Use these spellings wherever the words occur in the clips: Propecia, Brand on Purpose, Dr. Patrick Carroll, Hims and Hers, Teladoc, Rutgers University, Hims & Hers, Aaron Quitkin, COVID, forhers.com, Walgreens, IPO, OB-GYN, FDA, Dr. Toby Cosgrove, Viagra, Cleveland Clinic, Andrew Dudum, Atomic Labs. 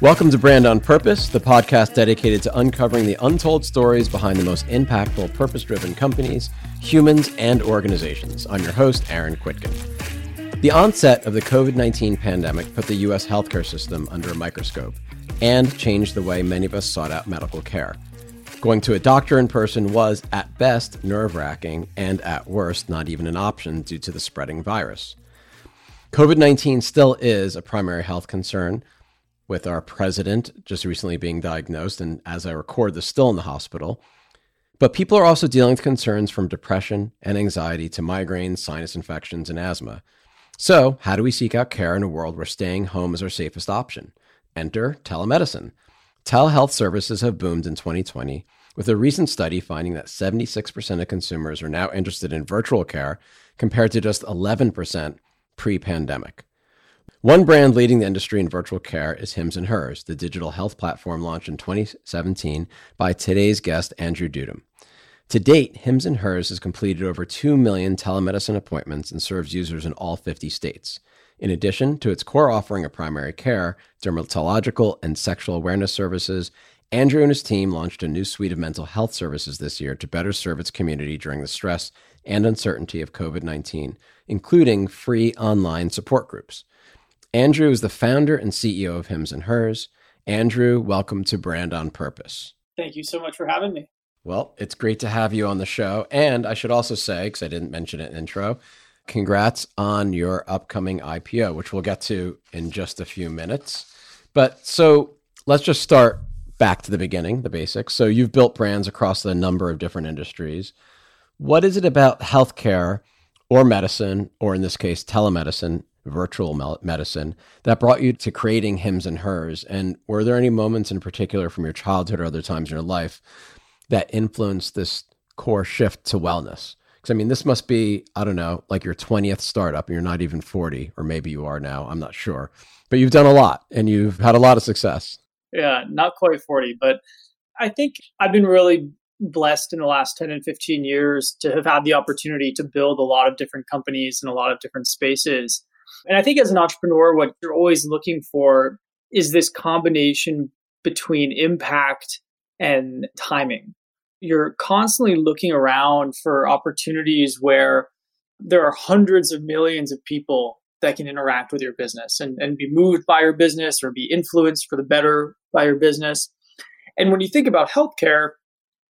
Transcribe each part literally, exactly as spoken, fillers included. Welcome to Brand on Purpose, the podcast dedicated to uncovering the untold stories behind the most impactful purpose-driven companies, humans, and organizations. I'm your host, Aaron Quitkin. The onset of the covid nineteen pandemic put the U S healthcare system under a microscope and changed the way many of us sought out medical care. Going to a doctor in person was, at best, nerve-wracking and, at worst, not even an option due to the spreading virus. covid nineteen still is a primary health concern, with our president just recently being diagnosed and, as I record this, still in the hospital. But people are also dealing with concerns from depression and anxiety to migraines, sinus infections, and asthma. So how do we seek out care in a world where staying home is our safest option? Enter telemedicine. Telehealth services have boomed in twenty twenty, with a recent study finding that seventy-six percent of consumers are now interested in virtual care compared to just eleven percent pre-pandemic. One brand leading the industry in virtual care is Hims and Hers, the digital health platform launched in twenty seventeen by today's guest, Andrew Dudum. To date, Hims and Hers has completed over two million telemedicine appointments and serves users in all fifty states. In addition to its core offering of primary care, dermatological, and sexual awareness services, Andrew and his team launched a new suite of mental health services this year to better serve its community during the stress and uncertainty of covid nineteen, including free online support groups. Andrew is the founder and C E O of Hims and Hers. Andrew, welcome to Brand on Purpose. Thank you so much for having me. Well, it's great to have you on the show. And I should also say, because I didn't mention it in the intro, congrats on your upcoming I P O, which we'll get to in just a few minutes. But so let's just start back to the beginning, the basics. So you've built brands across a number of different industries. What is it about healthcare or medicine, or in this case, telemedicine, virtual medicine, that brought you to creating Hims and Hers? And were there any moments in particular from your childhood or other times in your life that influenced this core shift to wellness? Because I mean, this must be, I don't know, like your twentieth startup, and you're not even forty, or maybe you are now, I'm not sure. But you've done a lot, and you've had a lot of success. Yeah, not quite forty, but I think I've been really blessed in the last ten and fifteen years to have had the opportunity to build a lot of different companies in a lot of different spaces. And I think as an entrepreneur, what you're always looking for is this combination between impact and timing. You're constantly looking around for opportunities where there are hundreds of millions of people that can interact with your business and, and be moved by your business or be influenced for the better by your business. And when you think about healthcare,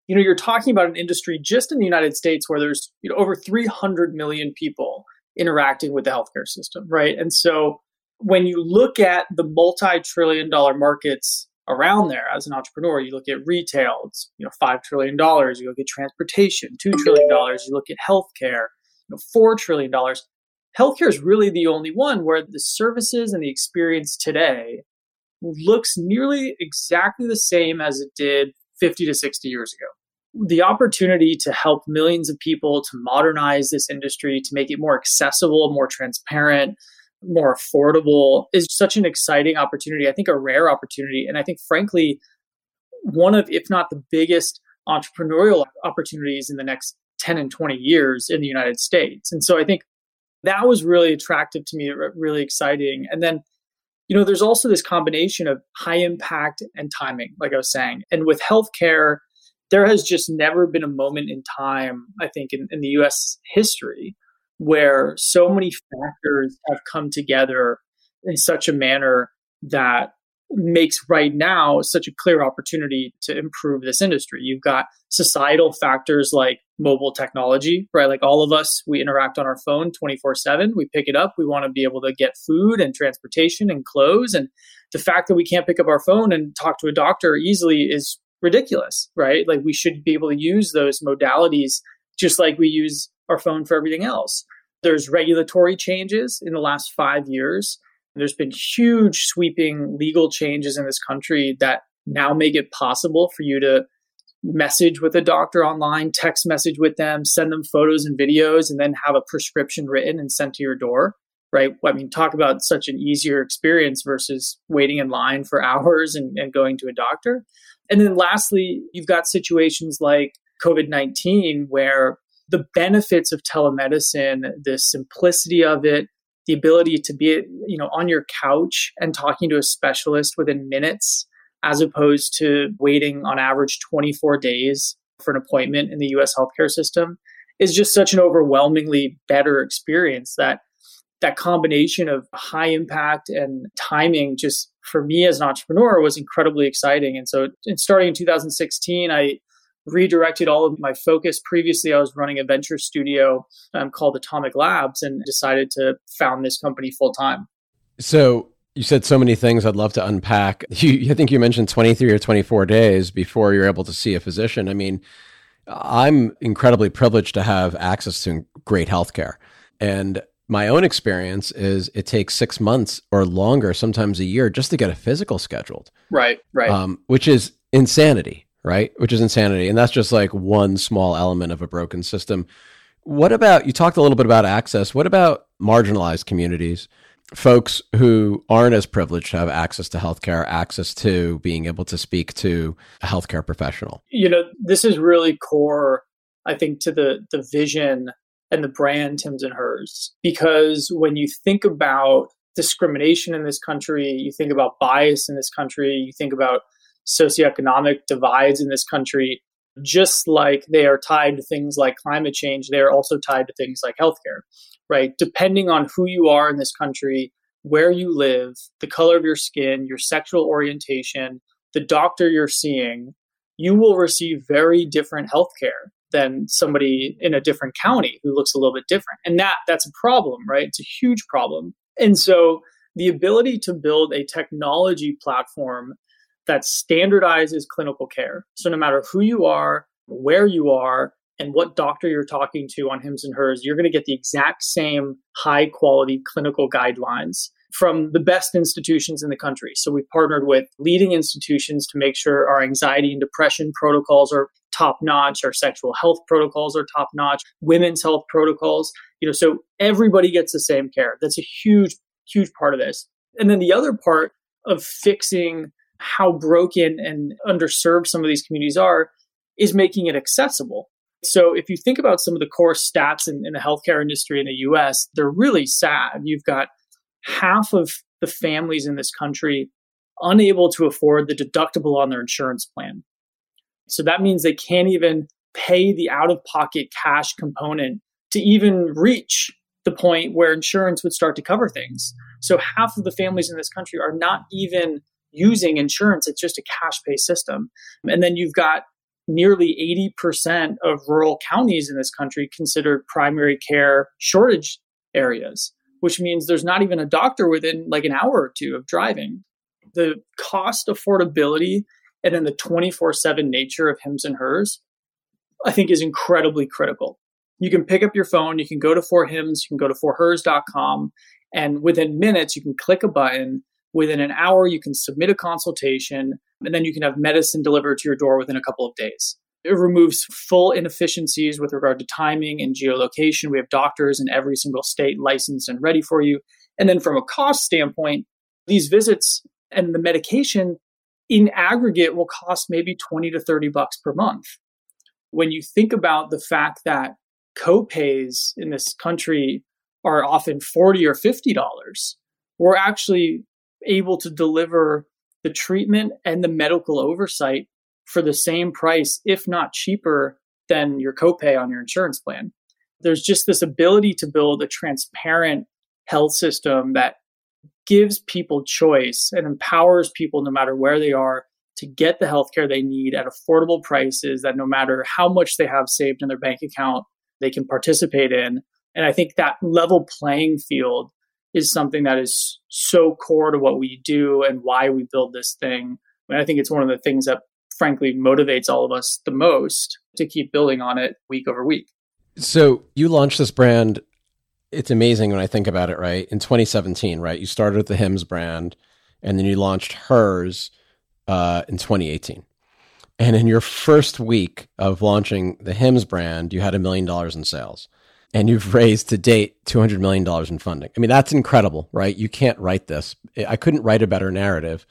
you know, you're talking about an industry just in the United States where there's, you know, over three hundred million people interacting with the healthcare system, right? And so when you look at the multi-trillion dollar markets around there as an entrepreneur, you look at retail, it's, you know, five trillion dollars, you look at transportation, two trillion dollars, you look at healthcare, you know, four trillion dollars. Healthcare is really the only one where the services and the experience today looks nearly exactly the same as it did fifty to sixty years ago. The opportunity to help millions of people, to modernize this industry, to make it more accessible, more transparent, more affordable is such an exciting opportunity. I think a rare opportunity. And I think, frankly, one of, if not the biggest entrepreneurial opportunities in the next ten and twenty years in the United States. And so I think that was really attractive to me, really exciting. And then, you know, there's also this combination of high impact and timing, like I was saying. And with healthcare, there has just never been a moment in time, I think, in, in the U S history where so many factors have come together in such a manner that makes right now such a clear opportunity to improve this industry. You've got societal factors like mobile technology, right? Like all of us, we interact on our phone twenty-four seven. We pick it up. We want to be able to get food and transportation and clothes. And the fact that we can't pick up our phone and talk to a doctor easily is ridiculous, right? Like we should be able to use those modalities just like we use our phone for everything else. There's regulatory changes in the last five years. There's been huge sweeping legal changes in this country that now make it possible for you to message with a doctor online, text message with them, send them photos and videos, and then have a prescription written and sent to your door, right? I mean, talk about such an easier experience versus waiting in line for hours and, and going to a doctor. And then lastly, you've got situations like covid nineteen where the benefits of telemedicine, the simplicity of it, the ability to be, you know, on your couch and talking to a specialist within minutes, as opposed to waiting on average twenty-four days for an appointment in the U S healthcare system, is just such an overwhelmingly better experience that that combination of high impact and timing, just for me as an entrepreneur, was incredibly exciting. And so in starting in two thousand sixteen, I redirected all of my focus. Previously, I was running a venture studio um, called Atomic Labs, and decided to found this company full time. So you said so many things I'd love to unpack. You, I think you mentioned twenty-three or twenty-four days before you're able to see a physician. I mean, I'm incredibly privileged to have access to great healthcare. And my own experience is it takes six months or longer, sometimes a year, just to get a physical scheduled. Right, right. Um, which is insanity, right? Which is insanity. And that's just like one small element of a broken system. What about, you talked a little bit about access. What about marginalized communities, folks who aren't as privileged to have access to healthcare, access to being able to speak to a healthcare professional? You know, this is really core, I think, to the the vision and the brand Hims and Hers. Because when you think about discrimination in this country, you think about bias in this country, you think about socioeconomic divides in this country, just like they are tied to things like climate change, they're also tied to things like healthcare, right? Depending on who you are in this country, where you live, the color of your skin, your sexual orientation, the doctor you're seeing, you will receive very different healthcare than somebody in a different county who looks a little bit different. And that that's a problem, right? It's a huge problem. And so the ability to build a technology platform that standardizes clinical care, so no matter who you are, where you are, and what doctor you're talking to on Hims and Hers, you're going to get the exact same high quality clinical guidelines from the best institutions in the country. So we've partnered with leading institutions to make sure our anxiety and depression protocols are top-notch, our sexual health protocols are top-notch, women's health protocols, you know, so everybody gets the same care. That's a huge, huge part of this. And then the other part of fixing how broken and underserved some of these communities are is making it accessible. So if you think about some of the core stats in, in the healthcare industry in the U S, they're really sad. You've got half of the families in this country unable to afford the deductible on their insurance plan. So that means they can't even pay the out-of-pocket cash component to even reach the point where insurance would start to cover things. So half of the families in this country are not even using insurance. It's just a cash pay system. And then you've got nearly eighty percent of rural counties in this country considered primary care shortage areas, which means there's not even a doctor within like an hour or two of driving. The cost affordability and then the twenty-four seven nature of Hims and Hers, I think, is incredibly critical. You can pick up your phone, you can go to forhims, you can go to for hers dot com, and within minutes, you can click a button. Within an hour, you can submit a consultation, and then you can have medicine delivered to your door within a couple of days. It removes full inefficiencies with regard to timing and geolocation. We have doctors in every single state licensed and ready for you. And then from a cost standpoint, these visits and the medication in aggregate will cost maybe twenty to thirty bucks per month. When you think about the fact that co-pays in this country are often forty or fifty dollars, we're actually able to deliver the treatment and the medical oversight for the same price, if not cheaper than your copay on your insurance plan. There's just this ability to build a transparent health system that gives people choice and empowers people, no matter where they are, to get the healthcare they need at affordable prices that no matter how much they have saved in their bank account, they can participate in. And I think that level playing field is something that is so core to what we do and why we build this thing. And I think it's one of the things that, frankly, motivates all of us the most to keep building on it week over week. So you launched this brand. It's amazing when I think about it, right? In twenty seventeen, right? You started with the Hims brand, and then you launched Hers uh, in twenty eighteen. And in your first week of launching the Hims brand, you had a million dollars in sales. And you've raised to date two hundred million dollars in funding. I mean, that's incredible, right? You can't write this. I couldn't write a better narrative.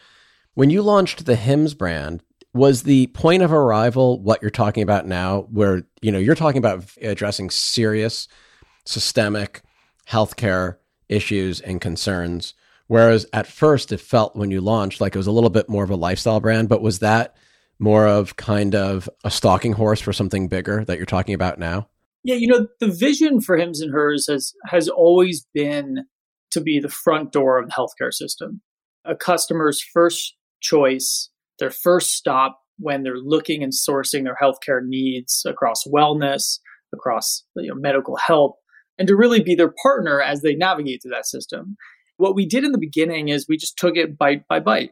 When you launched the Hims brand, was the point of arrival what you're talking about now, where, you know, you're talking about addressing serious, systemic healthcare issues and concerns. Whereas at first it felt when you launched like it was a little bit more of a lifestyle brand, but was that more of kind of a stalking horse for something bigger that you're talking about now? Yeah, you know, the vision for Hims and Hers has has always been to be the front door of the healthcare system, a customer's first choice, their first stop when they're looking and sourcing their healthcare needs across wellness, across you know, medical help, and to really be their partner as they navigate through that system. What we did in the beginning is we just took it bite by bite.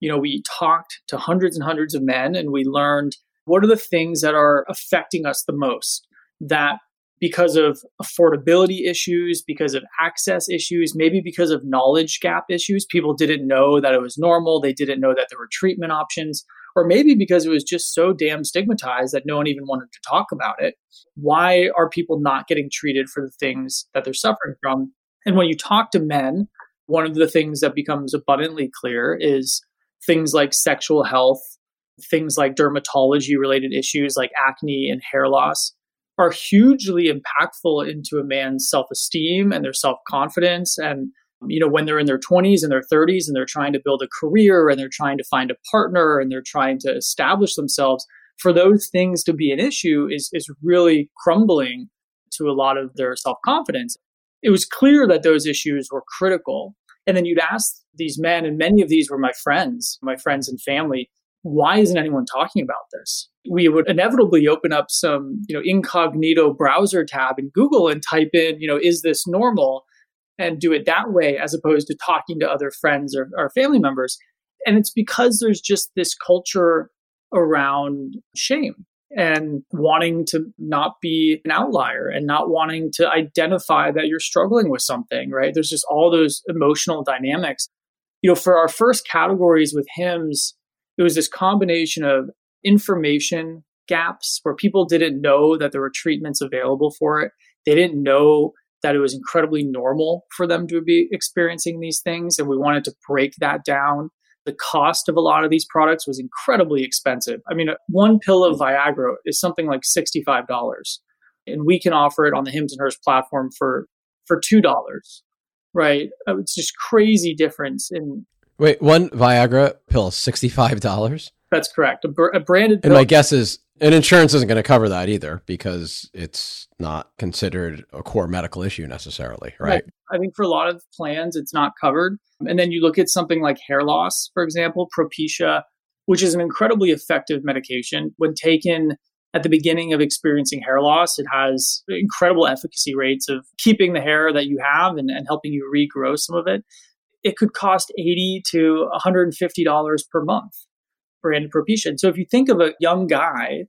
You know, we talked to hundreds and hundreds of men and we learned what are the things that are affecting us the most, that because of affordability issues, because of access issues, maybe because of knowledge gap issues, people didn't know that it was normal. They didn't know that there were treatment options, or maybe because it was just so damn stigmatized that no one even wanted to talk about it. Why are people not getting treated for the things that they're suffering from? And when you talk to men, one of the things that becomes abundantly clear is things like sexual health, things like dermatology-related issues like acne and hair loss are hugely impactful into a man's self-esteem and their self-confidence. And, you know, when they're in their twenties and their thirties and they're trying to build a career and they're trying to find a partner and they're trying to establish themselves, for those things to be an issue is is really crumbling to a lot of their self-confidence. It was clear that those issues were critical. And then you'd ask these men, and many of these were my friends, my friends and family, why isn't anyone talking about this? We would inevitably open up some, you know, incognito browser tab in Google and type in, you know, is this normal? And do it that way, as opposed to talking to other friends or, or family members. And it's because there's just this culture around shame and wanting to not be an outlier and not wanting to identify that you're struggling with something, right? There's just all those emotional dynamics. You know, for our first categories with Hims, it was this combination of information gaps where people didn't know that there were treatments available for it. They didn't know that it was incredibly normal for them to be experiencing these things. And we wanted to break that down. The cost of a lot of these products was incredibly expensive. I mean, one pill of Viagra is something like sixty-five dollars. And we can offer it on the Hims and Hers platform for, for two dollars, right? It's just crazy difference. In Wait, one Viagra pill is sixty-five dollars? That's correct. A, br- a branded pill. And my guess is, and insurance isn't going to cover that either because it's not considered a core medical issue necessarily, right? Right. I think for a lot of plans, it's not covered. And then you look at something like hair loss, for example, Propecia, which is an incredibly effective medication. When taken at the beginning of experiencing hair loss, it has incredible efficacy rates of keeping the hair that you have and, and helping you regrow some of it. It could cost eighty dollars to one hundred fifty dollars per month, branded Propecia. So if you think of a young guy,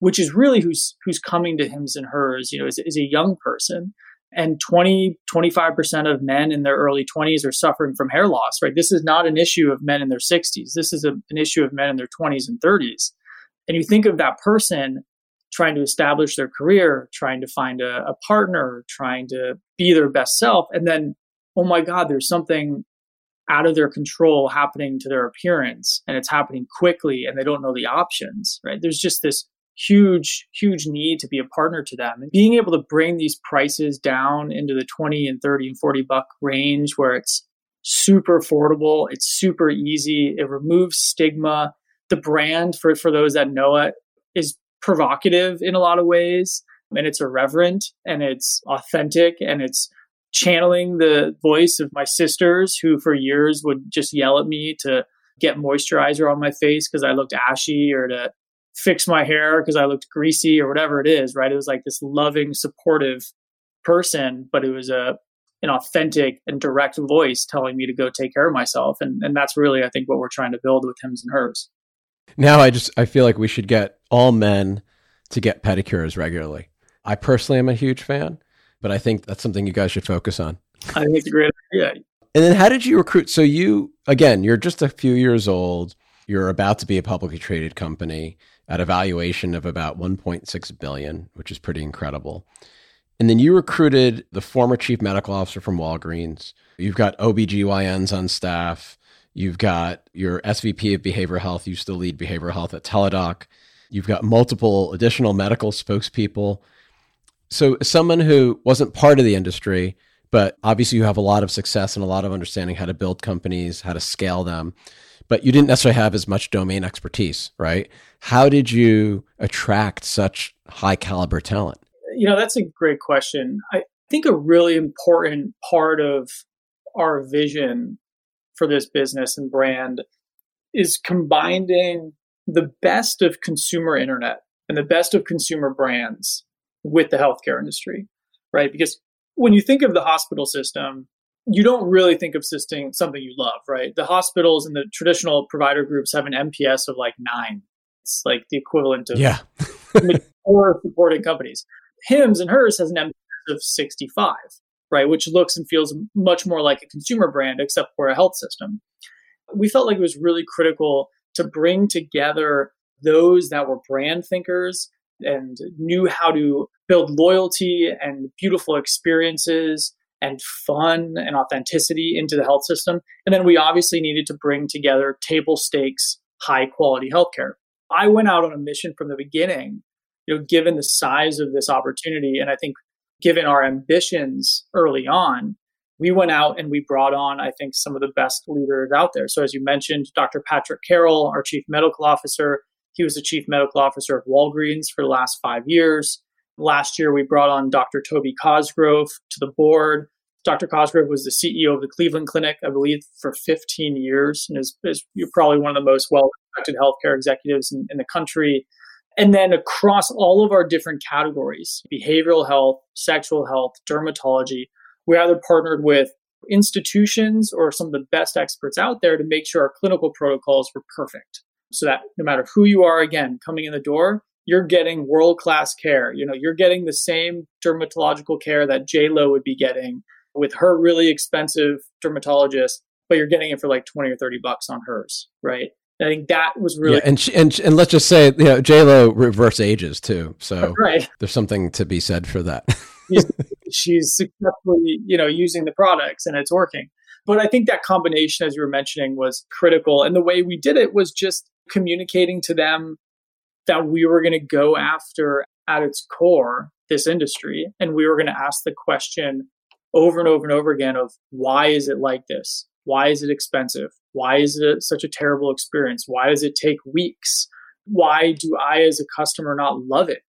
which is really who's who's coming to Hims and Hers, you know, is, is a young person, and twenty, twenty-five percent of men in their early twenties are suffering from hair loss, right? This is not an issue of men in their sixties. This is a, an issue of men in their twenties and thirties. And you think of that person trying to establish their career, trying to find a, a partner, trying to be their best self. And then, oh my God, there's something out of their control happening to their appearance, and it's happening quickly, and they don't know the options, right? There's just this huge, huge need to be a partner to them. And being able to bring these prices down into the twenty and thirty and forty buck range where it's super affordable, it's super easy, it removes stigma. The brand, for, for those that know it, is provocative in a lot of ways, and it's irreverent, and it's authentic, and it's channeling the voice of my sisters who for years would just yell at me to get moisturizer on my face because I looked ashy, or to fix my hair because I looked greasy, or whatever it is, right? It was like this loving, supportive person, but it was a an authentic and direct voice telling me to go take care of myself. And and that's really, I think, what we're trying to build with Hims and Hers. Now I just, I feel like we should get all men to get pedicures regularly. I personally am a huge fan. But I think that's something you guys should focus on. I think it's a great idea. And then how did you recruit? So you, again, you're just a few years old. You're about to be a publicly traded company at a valuation of about one point six billion dollars, which is pretty incredible. And then you recruited the former chief medical officer from Walgreens. You've got O B G Y Ns on staff. You've got your S V P of behavioral health. You still lead behavioral health at Teladoc. You've got multiple additional medical spokespeople. So someone who wasn't part of the industry, But obviously you have a lot of success and a lot of understanding how to build companies, how to scale them, but you didn't necessarily have as much domain expertise, right? How did you attract such high caliber talent? You know, that's a great question. I think a really important part of our vision for this business and brand is combining the best of consumer internet and the best of consumer brands with the healthcare industry, right? Because when you think of the hospital system, you don't really think of something you love, right? The hospitals and the traditional provider groups have an M P S of like nine. It's like the equivalent of yeah. four supporting companies. Hims and Hers has an M P S of sixty-five, right? Which looks and feels much more like a consumer brand, except for a health system. We felt like it was really critical to bring together those that were brand thinkers and knew how to build loyalty and beautiful experiences and fun and authenticity into the health system. And then we obviously needed to bring together table stakes, high quality healthcare. I went out on a mission from the beginning, you know, given the size of this opportunity. And I think given our ambitions early on, we went out and we brought on, I think, some of the best leaders out there. So as you mentioned, Doctor Patrick Carroll, our chief medical officer, he was the chief medical officer of Walgreens for the last five years. Last year, we brought on Doctor Toby Cosgrove to the board. Doctor Cosgrove was the C E O of the Cleveland Clinic, I believe, for fifteen years, and is, is probably one of the most well-respected healthcare executives in, in the country. And then across all of our different categories, behavioral health, sexual health, dermatology, we either partnered with institutions or some of the best experts out there to make sure our clinical protocols were perfect. So that no matter who you are, again, coming in the door, you're getting world-class care. You know, you're getting the same dermatological care that J-Lo would be getting with her really expensive dermatologist, but you're getting it for like twenty or thirty bucks on Hers, right? And I think that was really... Yeah, and, she, and and let's just say, you know, J-Lo reverse ages too. So right. There's something to be said for that. she's, she's successfully, you know, using the products and it's working. But I think that combination, as you were mentioning, was critical. And the way we did it was just communicating to them that we were going to go after, at its core, this industry. And we were going to ask the question over and over and over again of, why is it like this? Why is it expensive? Why is it such a terrible experience? Why does it take weeks? Why do I, as a customer, not love it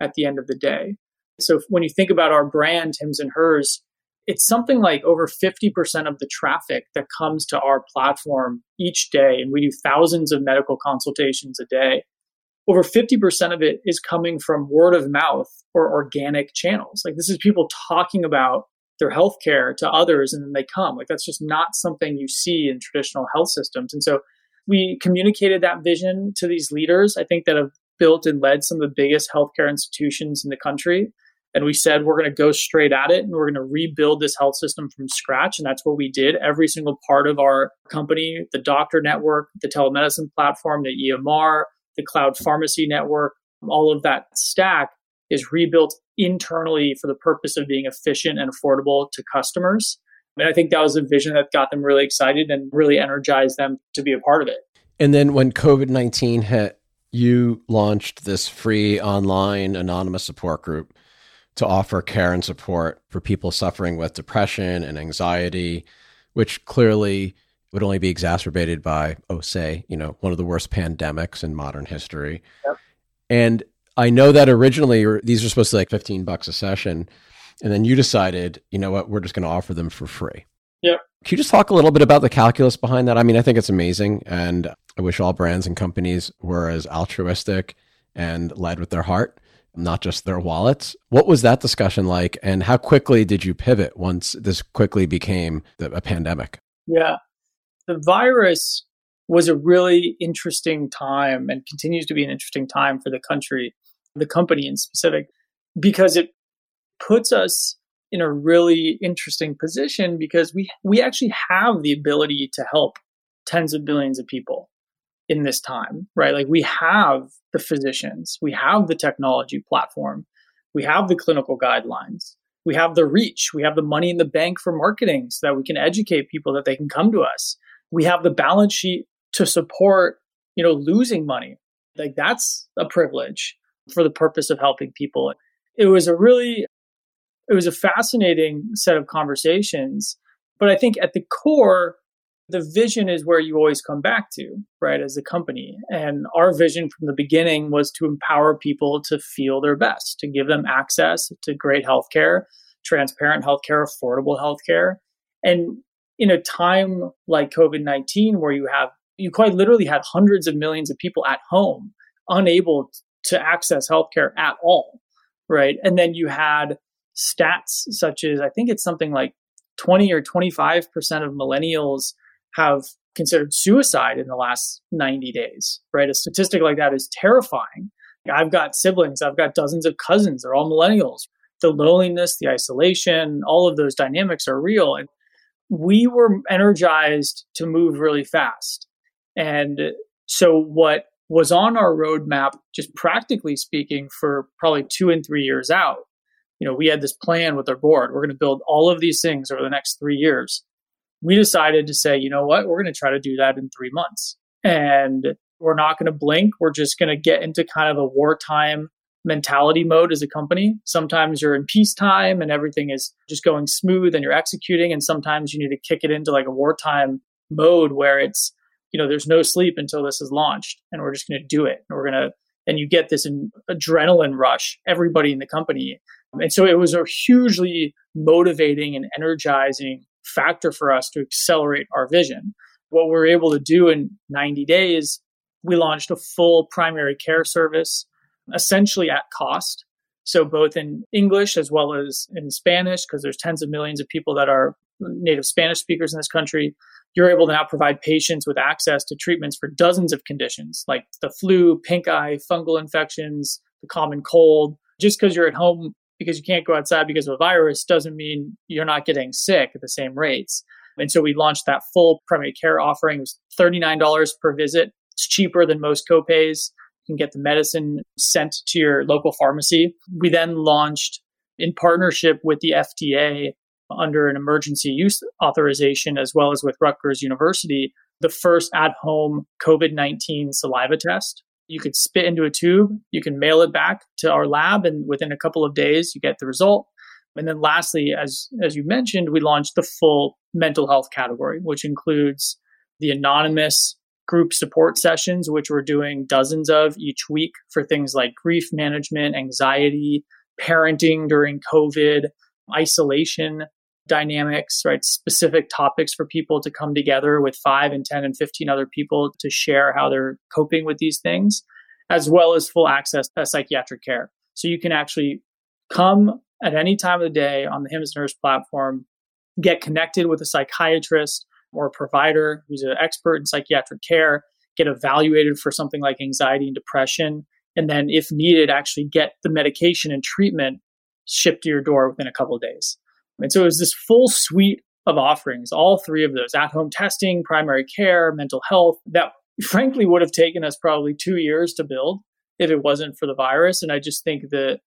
at the end of the day? So when you think about our brand, Hims and Hers, it's something like over fifty percent of the traffic that comes to our platform each day. And we do thousands of medical consultations a day. Over fifty percent of it is coming from word of mouth or organic channels. Like, this is people talking about their healthcare to others, and then they come. Like, that's just not something you see in traditional health systems. And so we communicated that vision to these leaders, I think, that have built and led some of the biggest healthcare institutions in the country. And we said, we're going to go straight at it and we're going to rebuild this health system from scratch. And that's what we did. Every single part of our company, the doctor network, the telemedicine platform, the E M R, the cloud pharmacy network, all of that stack is rebuilt internally for the purpose of being efficient and affordable to customers. And I think that was a vision that got them really excited and really energized them to be a part of it. And then when COVID nineteen hit, you launched this free online anonymous support group to offer care and support for people suffering with depression and anxiety, which clearly would only be exacerbated by, oh, say, you know, one of the worst pandemics in modern history. Yep. And I know that originally these were supposed to be like fifteen bucks a session. And then you decided, you know what, we're just going to offer them for free. Yeah. Can you just talk a little bit about the calculus behind that? I mean, I think it's amazing. And I wish all brands and companies were as altruistic and led with their heart, not just their wallets. What was that discussion like? And how quickly did you pivot once this quickly became the, a pandemic? Yeah. The virus was a really interesting time and continues to be an interesting time for the country, the company in specific, because it puts us in a really interesting position because we we actually have the ability to help tens of billions of people in this time, right? Like, we have the physicians, we have the technology platform, we have the clinical guidelines, we have the reach, we have the money in the bank for marketing so that we can educate people that they can come to us. We have the balance sheet to support, you know, losing money. Like, that's a privilege for the purpose of helping people. It was a really it was a fascinating set of conversations. But I think at the core, the vision is where you always come back to, right, as a company. And our vision from the beginning was to empower people to feel their best, to give them access to great healthcare, transparent healthcare, affordable healthcare. And in a time like COVID nineteen, where you have, you quite literally had hundreds of millions of people at home, unable to access healthcare at all, right? And then you had stats such as, I think it's something like twenty or twenty-five percent of millennials have considered suicide in the last ninety days, right? A statistic like that is terrifying. I've got siblings, I've got dozens of cousins, they're all millennials. The loneliness, the isolation, all of those dynamics are real. And we were energized to move really fast. And so what was on our roadmap, just practically speaking, for probably two and three years out, you know, we had this plan with our board. We're going to build all of these things over the next three years. We decided to say, you know what, we're going to try to do that in three months. And we're not going to blink. We're just going to get into kind of a wartime mentality mode as a company. Sometimes you're in peacetime and everything is just going smooth and you're executing. And sometimes you need to kick it into like a wartime mode where it's, you know, there's no sleep until this is launched and we're just going to do it. And we're going to, and you get this adrenaline rush, everybody in the company. And so it was a hugely motivating and energizing factor for us to accelerate our vision. What we were able to do in ninety days, we launched a full primary care service, essentially at cost. So both in English as well as in Spanish, because there's tens of millions of people that are native Spanish speakers in this country, you're able to now provide patients with access to treatments for dozens of conditions like the flu, pink eye, fungal infections, the common cold. Just because you're at home because you can't go outside because of a virus doesn't mean you're not getting sick at the same rates. And so we launched that full primary care offering. It was thirty-nine dollars per visit. It's cheaper than most copays. You can get the medicine sent to your local pharmacy. We then launched in partnership with the F D A under an emergency use authorization, as well as with Rutgers University, the first at-home COVID nineteen saliva test. You could spit into a tube, you can mail it back to our lab, and within a couple of days, you get the result. And then lastly, as as you mentioned, we launched the full mental health category, which includes the anonymous group support sessions, which we're doing dozens of each week for things like grief management, anxiety, parenting during COVID, isolation dynamics, right? Specific topics for people to come together with five and ten and fifteen other people to share how they're coping with these things, as well as full access to psychiatric care. So you can actually come at any time of the day on the Hims and Hers platform, get connected with a psychiatrist or a provider who's an expert in psychiatric care, get evaluated for something like anxiety and depression, and then if needed, actually get the medication and treatment shipped to your door within a couple of days. And so it was this full suite of offerings, all three of those, at-home testing, primary care, mental health, that frankly would have taken us probably two years to build if it wasn't for the virus. And I just think that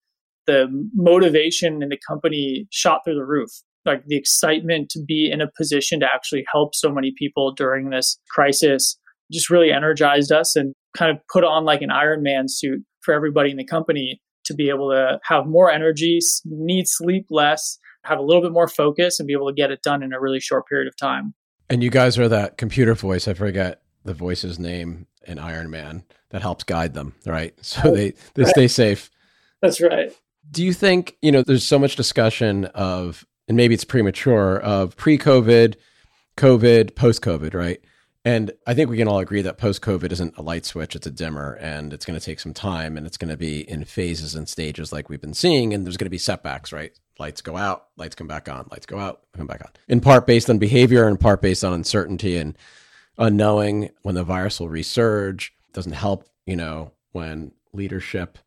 the motivation in the company shot through the roof, like the excitement to be in a position to actually help so many people during this crisis just really energized us and kind of put on like an Iron Man suit for everybody in the company to be able to have more energy, need sleep less, have a little bit more focus, and be able to get it done in a really short period of time. And you guys are that computer voice. I forgot the voice's name in Iron Man that helps guide them, right? So they, they stay safe. That's right. Do you think, you know, there's so much discussion of, and maybe it's premature, of pre-COVID, COVID, post-COVID, right? And I think we can all agree that post-COVID isn't a light switch, it's a dimmer, and it's going to take some time, and it's going to be in phases and stages like we've been seeing, and there's going to be setbacks, right? Lights go out, lights come back on, lights go out, come back on. In part based on behavior, in part based on uncertainty and unknowing when the virus will resurge. It doesn't help, you know, when leadership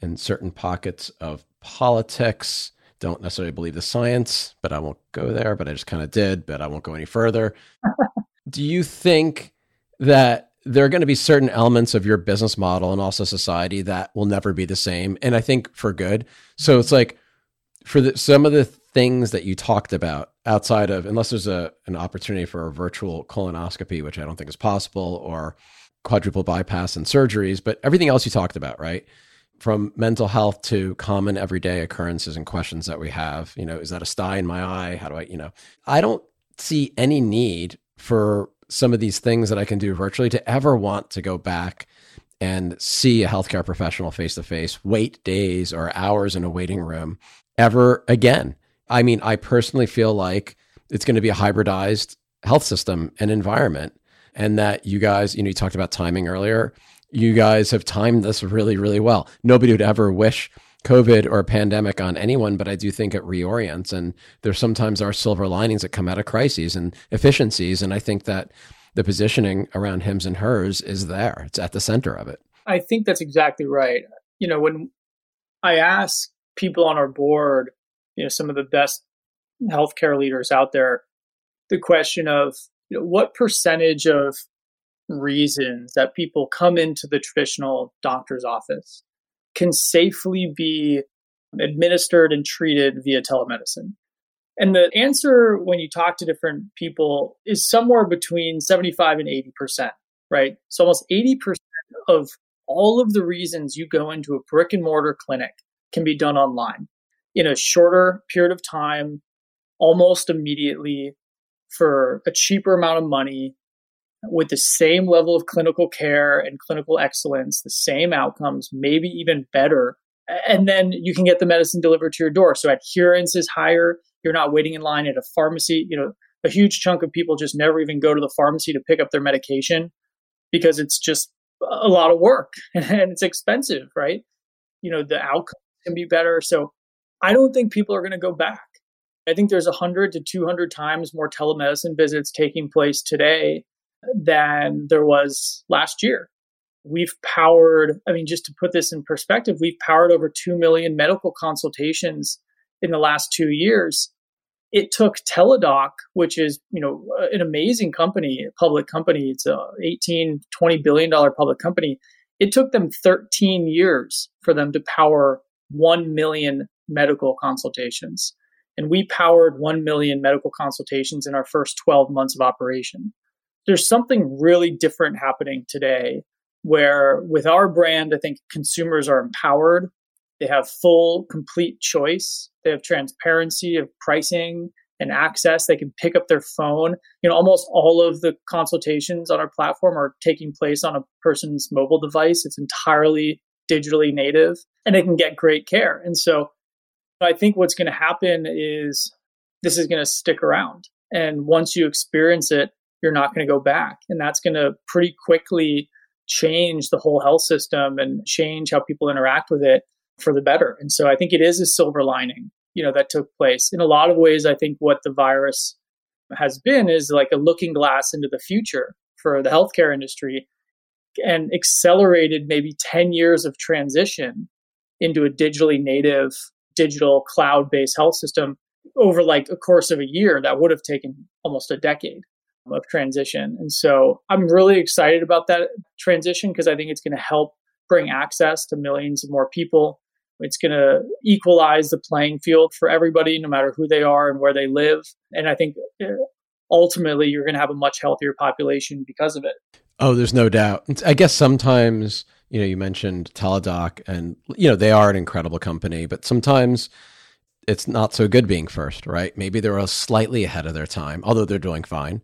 in certain pockets of politics don't necessarily believe the science, but I won't go there, but I just kind of did, but I won't go any further. Do you think that there are going to be certain elements of your business model and also society that will never be the same? And I think for good. So it's like for the, some of the things that you talked about outside of, unless there's a, an opportunity for a virtual colonoscopy, which I don't think is possible, or quadruple bypass and surgeries, but everything else you talked about, right? from mental health to common everyday occurrences and questions that we have. You know, is that a sty in my eye? How do I, you know, I don't see any need for some of these things that I can do virtually to ever want to go back and see a healthcare professional face-to-face, wait days or hours in a waiting room ever again. I mean, I personally feel like it's going to be a hybridized health system and environment, and that you guys, you know, you talked about timing earlier. You guys have timed this really, really well. Nobody would ever wish COVID or a pandemic on anyone, but I do think it reorients. And there sometimes are silver linings that come out of crises and efficiencies. And I think that the positioning around Hims and Hers is there. It's at the center of it. I think that's exactly right. You know, when I ask people on our board, you know, some of the best healthcare leaders out there, the question of, you know, what percentage of reasons that people come into the traditional doctor's office can safely be administered and treated via telemedicine? And the answer when you talk to different people is somewhere between seventy-five and eighty percent, right? So almost eighty percent of all of the reasons you go into a brick and mortar clinic can be done online in a shorter period of time, almost immediately, for a cheaper amount of money, with the same level of clinical care and clinical excellence, the same outcomes, maybe even better. And then you can get the medicine delivered to your door. So adherence is higher. You're not waiting in line at a pharmacy. You know, a huge chunk of people just never even go to the pharmacy to pick up their medication because it's just a lot of work and it's expensive, right? You know, the outcome can be better. So I don't think people are going to go back. I think there's one hundred to two hundred times more telemedicine visits taking place today than there was last year. We've powered, I mean, just to put this in perspective, we've powered over two million medical consultations in the last two years. It took Teladoc, which is, you know, an amazing company, a public company. It's a eighteen, twenty billion dollars public company. It took them thirteen years for them to power one million medical consultations. And we powered one million medical consultations in our first twelve months of operation. There's something really different happening today where with our brand, I think consumers are empowered. They have full, complete choice. They have transparency of pricing and access. They can pick up their phone. You know, almost all of the consultations on our platform are taking place on a person's mobile device. It's entirely digitally native, and they can get great care. And so I think what's going to happen is this is going to stick around. And once you experience it, you're not going to go back. And that's going to pretty quickly change the whole health system and change how people interact with it for the better. And so I think it is a silver lining, you know, that took place. In a lot of ways, I think what the virus has been is like a looking glass into the future for the healthcare industry, and accelerated maybe ten years of transition into a digitally native, digital cloud-based health system over like a course of a year that would have taken almost a decade of transition. And so I'm really excited about that transition because I think it's going to help bring access to millions of more people. It's going to equalize the playing field for everybody, no matter who they are and where they live. And I think ultimately you're going to have a much healthier population because of it. Oh, there's no doubt. I guess sometimes, you know, you mentioned Teladoc and, you know, they are an incredible company, but sometimes it's not so good being first, right? Maybe they're slightly ahead of their time, although they're doing fine.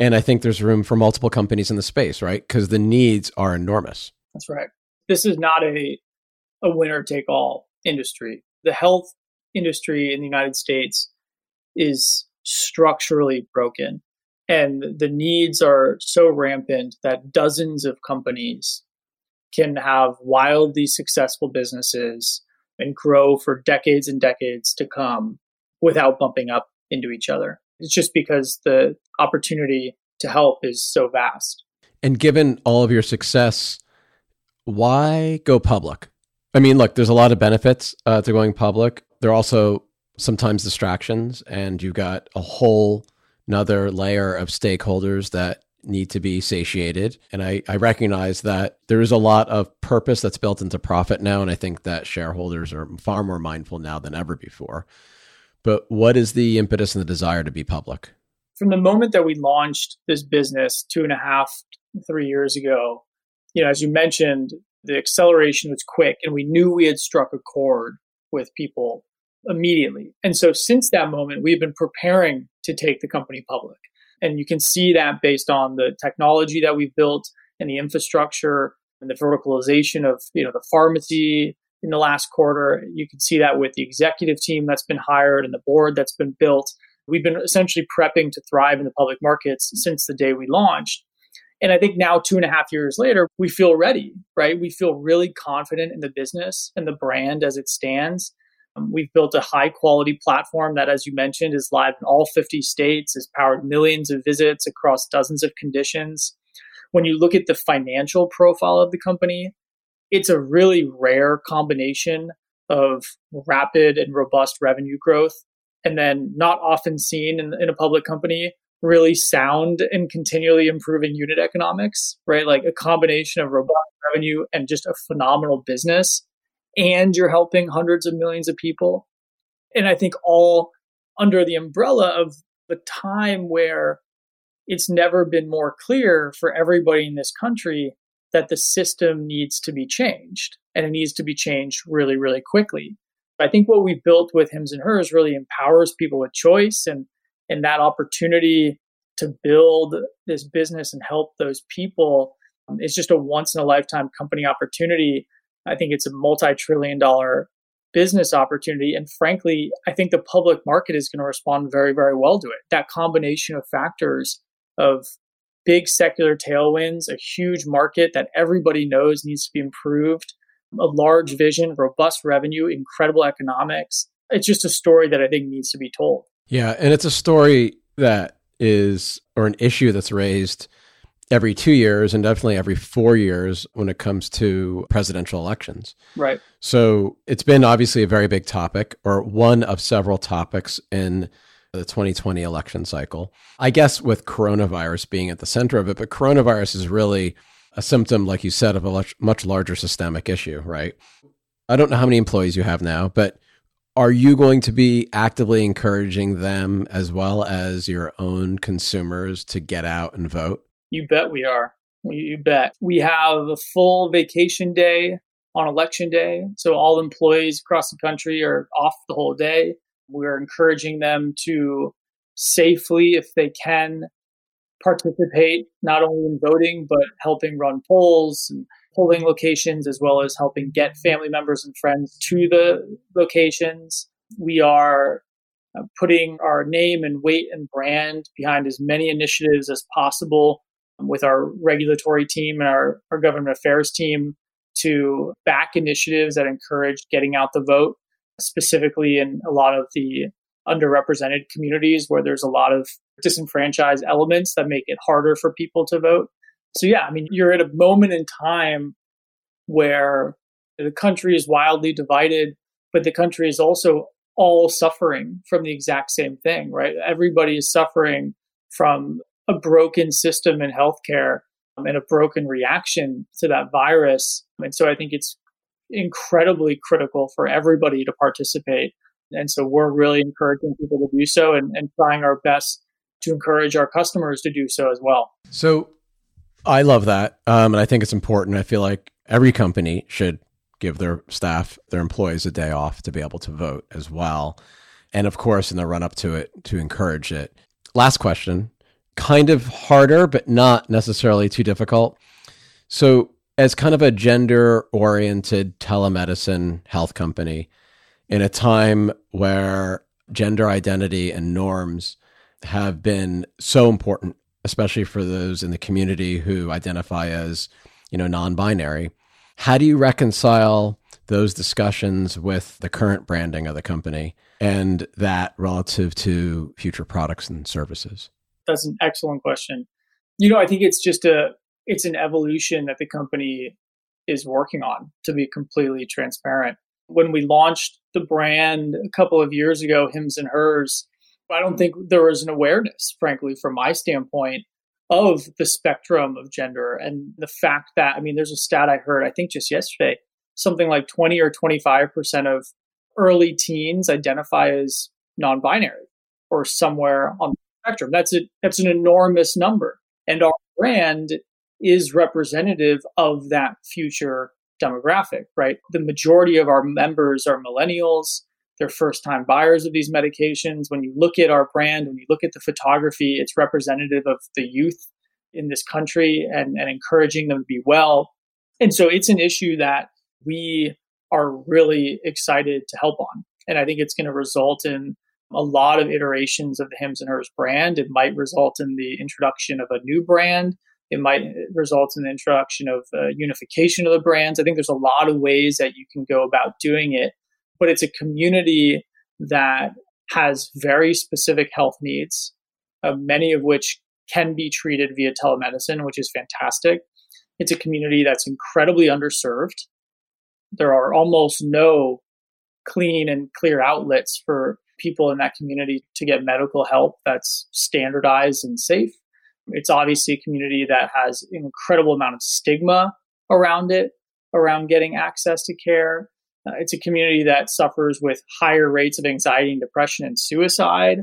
And I think there's room for multiple companies in the space, right? Because the needs are enormous. That's right. This is not a a winner-take-all industry. The health industry in the United States is structurally broken. And the needs are so rampant that dozens of companies can have wildly successful businesses and grow for decades and decades to come without bumping up into each other. It's just because the opportunity to help is so vast. And given all of your success, why go public? I mean, look, there's a lot of benefits uh, to going public. There are also sometimes distractions, and you've got a whole another layer of stakeholders that need to be satiated. And I, I recognize that there is a lot of purpose that's built into profit now. And I think that shareholders are far more mindful now than ever before. But what is the impetus and the desire to be public? From the moment that we launched this business two and a half, three years ago, you know, as you mentioned, the acceleration was quick, and we knew we had struck a chord with people immediately. And so since that moment, we've been preparing to take the company public. And you can see that based on the technology that we've built and the infrastructure and the verticalization of, you know, the pharmacy in the last quarter. You can see that with the executive team that's been hired and the board that's been built. We've been essentially prepping to thrive in the public markets since the day we launched. And I think now, two and a half years later, we feel ready, right? We feel really confident in the business and the brand as it stands. Um, we've built a high quality platform that, as you mentioned, is live in all fifty states, has powered millions of visits across dozens of conditions. When you look at the financial profile of the company, it's a really rare combination of rapid and robust revenue growth, and then not often seen in, in a public company, really sound and continually improving unit economics, right? Like a combination of robust revenue and just a phenomenal business, and you're helping hundreds of millions of people. And I think all under the umbrella of the time where it's never been more clear for everybody in this country that the system needs to be changed, and it needs to be changed really, really quickly. I think what we've built with Hims and Hers really empowers people with choice and and that opportunity to build this business and help those people. It's just a once in a lifetime company opportunity. I think it's a multi-trillion dollar business opportunity. And frankly, I think the public market is going to respond very, very well to it. That combination of factors of big secular tailwinds, a huge market that everybody knows needs to be improved, a large vision, robust revenue, incredible economics. It's just a story that I think needs to be told. Yeah. And it's a story that is, or an issue that's raised every two years and definitely every four years when it comes to presidential elections. Right. So it's been obviously a very big topic, or one of several topics in the twenty twenty election cycle, I guess with coronavirus being at the center of it. But coronavirus is really a symptom, like you said, of a much larger systemic issue, right? I don't know how many employees you have now, but are you going to be actively encouraging them as well as your own consumers to get out and vote? You bet we are. You bet. We have a full vacation day on election day. So all employees across the country are off the whole day. We're encouraging them to safely, if they can, participate not only in voting, but helping run polls and polling locations, as well as helping get family members and friends to the locations. We are putting our name and weight and brand behind as many initiatives as possible with our regulatory team and our, our government affairs team to back initiatives that encourage getting out the vote, specifically in a lot of the underrepresented communities where there's a lot of disenfranchised elements that make it harder for people to vote. So yeah, I mean, you're at a moment in time where the country is wildly divided, but the country is also all suffering from the exact same thing, right? Everybody is suffering from a broken system in healthcare and a broken reaction to that virus. And so I think it's incredibly critical for everybody to participate. And so we're really encouraging people to do so, and, and trying our best to encourage our customers to do so as well. So I love that. Um, and I think it's important. I feel like every company should give their staff, their employees a day off to be able to vote as well. And of course, in the run up to it, to encourage it. Last question, kind of harder, but not necessarily too difficult. So as kind of a gender-oriented telemedicine health company, in a time where gender identity and norms have been so important, especially for those in the community who identify as, you know, non-binary. How do you reconcile those discussions with the current branding of the company and that relative to future products and services? That's an excellent question. You know, I think it's just a, it's an evolution that the company is working on, to be completely transparent. When we launched the brand a couple of years ago, Hims and Hers, I don't think there was an awareness, frankly, from my standpoint, of the spectrum of gender and the fact that, I mean, there's a stat I heard, I think just yesterday, something like twenty or twenty-five percent of early teens identify as non-binary or somewhere on the spectrum. That's a, that's an enormous number. And our brand is representative of that future demographic, right? The majority of our members are millennials. They're first-time buyers of these medications. When you look at our brand, when you look at the photography, it's representative of the youth in this country and, and encouraging them to be well. And so it's an issue that we are really excited to help on. And I think it's going to result in a lot of iterations of the Hims and Hers brand. It might result in the introduction of a new brand. It might result in the introduction of uh, unification of the brands. I think there's a lot of ways that you can go about doing it. But it's a community that has very specific health needs, uh, many of which can be treated via telemedicine, which is fantastic. It's a community that's incredibly underserved. There are almost no clean and clear outlets for people in that community to get medical help that's standardized and safe. It's obviously a community that has an incredible amount of stigma around it, around getting access to care. Uh, it's a community that suffers with higher rates of anxiety and depression and suicide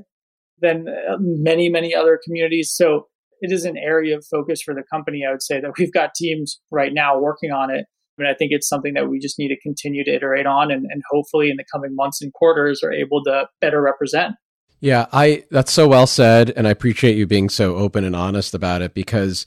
than uh, many, many other communities. So it is an area of focus for the company. I would say that we've got teams right now working on it. And I think it's something that we just need to continue to iterate on and, and hopefully in the coming months and quarters are able to better represent. Yeah, I that's so well said. And I appreciate you being so open and honest about it, because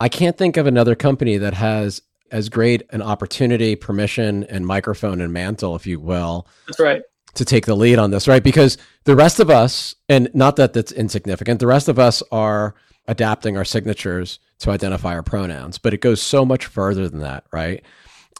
I can't think of another company that has as great an opportunity, permission, and microphone and mantle, if you will. That's right. To take the lead on this, right? Because the rest of us, and not that that's insignificant, the rest of us are adapting our signatures to identify our pronouns, but it goes so much further than that, right?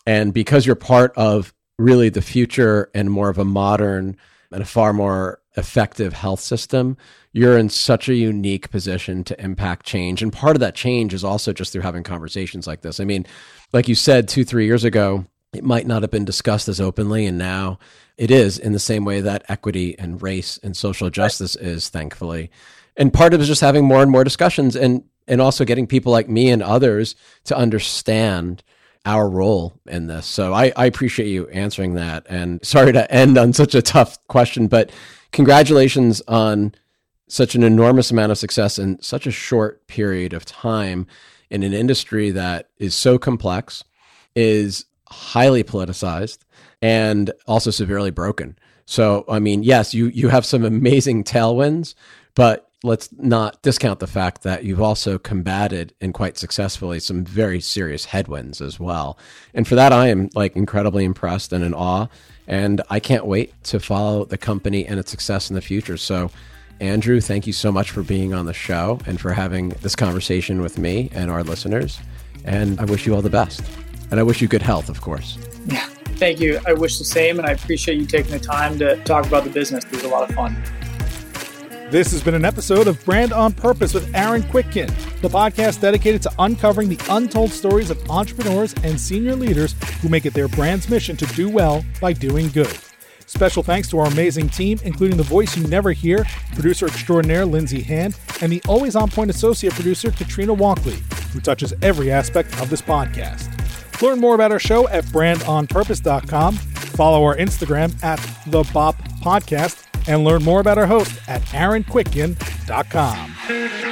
And because you're part of really the future and more of a modern and a far more effective health system, you're in such a unique position to impact change. And part of that change is also just through having conversations like this. I mean, like you said, two, three years ago, it might not have been discussed as openly. And now it is, in the same way that equity and race and social justice is, thankfully. And part of it is just having more and more discussions and, and also getting people like me and others to understand our role in this. So I, I appreciate you answering that. And sorry to end on such a tough question, but congratulations on such an enormous amount of success in such a short period of time in an industry that is so complex, is highly politicized, and also severely broken. So, I mean, yes, you you have some amazing tailwinds, but let's not discount the fact that you've also combated, and quite successfully, some very serious headwinds as well. And for that, I am like incredibly impressed and in awe. And I can't wait to follow the company and its success in the future. So, Andrew, thank you so much for being on the show and for having this conversation with me and our listeners. And I wish you all the best. And I wish you good health, of course. Yeah, thank you. I wish the same. And I appreciate you taking the time to talk about the business. It was a lot of fun. This has been an episode of Brand on Purpose with Aaron Quitkin, the podcast dedicated to uncovering the untold stories of entrepreneurs and senior leaders who make it their brand's mission to do well by doing good. Special thanks to our amazing team, including the voice you never hear, producer extraordinaire Lindsay Hand, and the always on-point associate producer Katrina Walkley, who touches every aspect of this podcast. Learn more about our show at brand on purpose dot com, follow our Instagram at The Bop Podcast, and learn more about our host at aaron quitkin dot com.